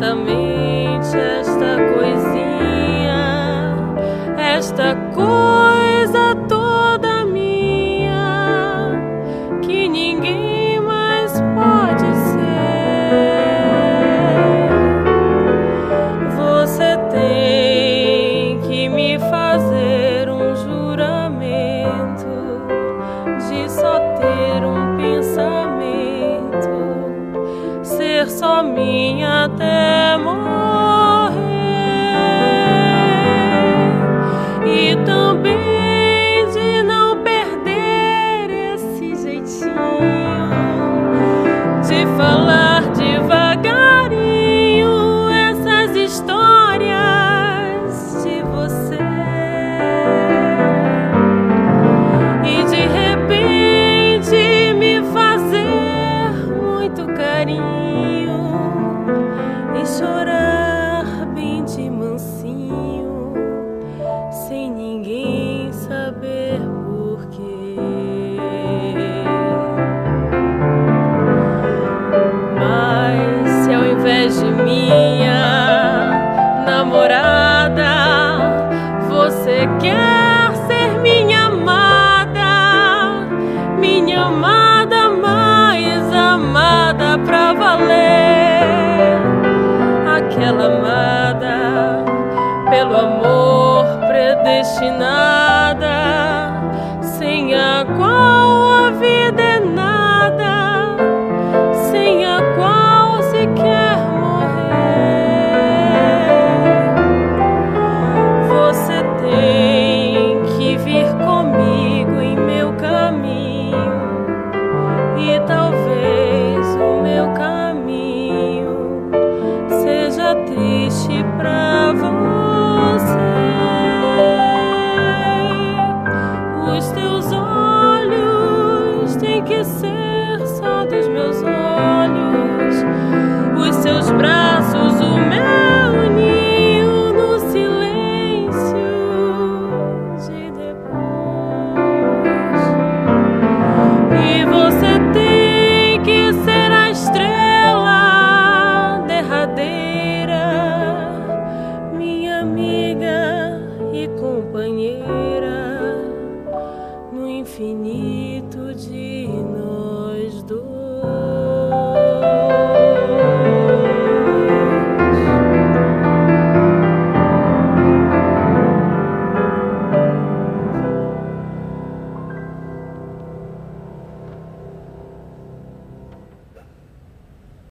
exatamente esta coisinha, esta coisa toda minha, que ninguém mais pode ser. Você tem que me fazer um juramento de só ter um pensamento, ser só minha até morrer, e também de não perder esse jeitinho de falar devagarinho essas histórias de você, e de repente me fazer muito carinho e chorar bem de mansinho, sem ninguém saber porquê. Mas se ao invés de minha namorada você quer ser minha amada, minha amada, mais amada pra valer, aquela amada pelo amor predestinada, sem a qual a vida é nada, sem a qual se quer morrer. Você tem que vir comigo em meu caminho, e talvez o meu caminho seja triste pra você. Os teus olhos têm que ser só dos meus olhos, os seus braços o meu ninho, no silêncio de depois. E você tem que ser a estrela derradeira, minha amiga e companheira, no infinito de nós dois.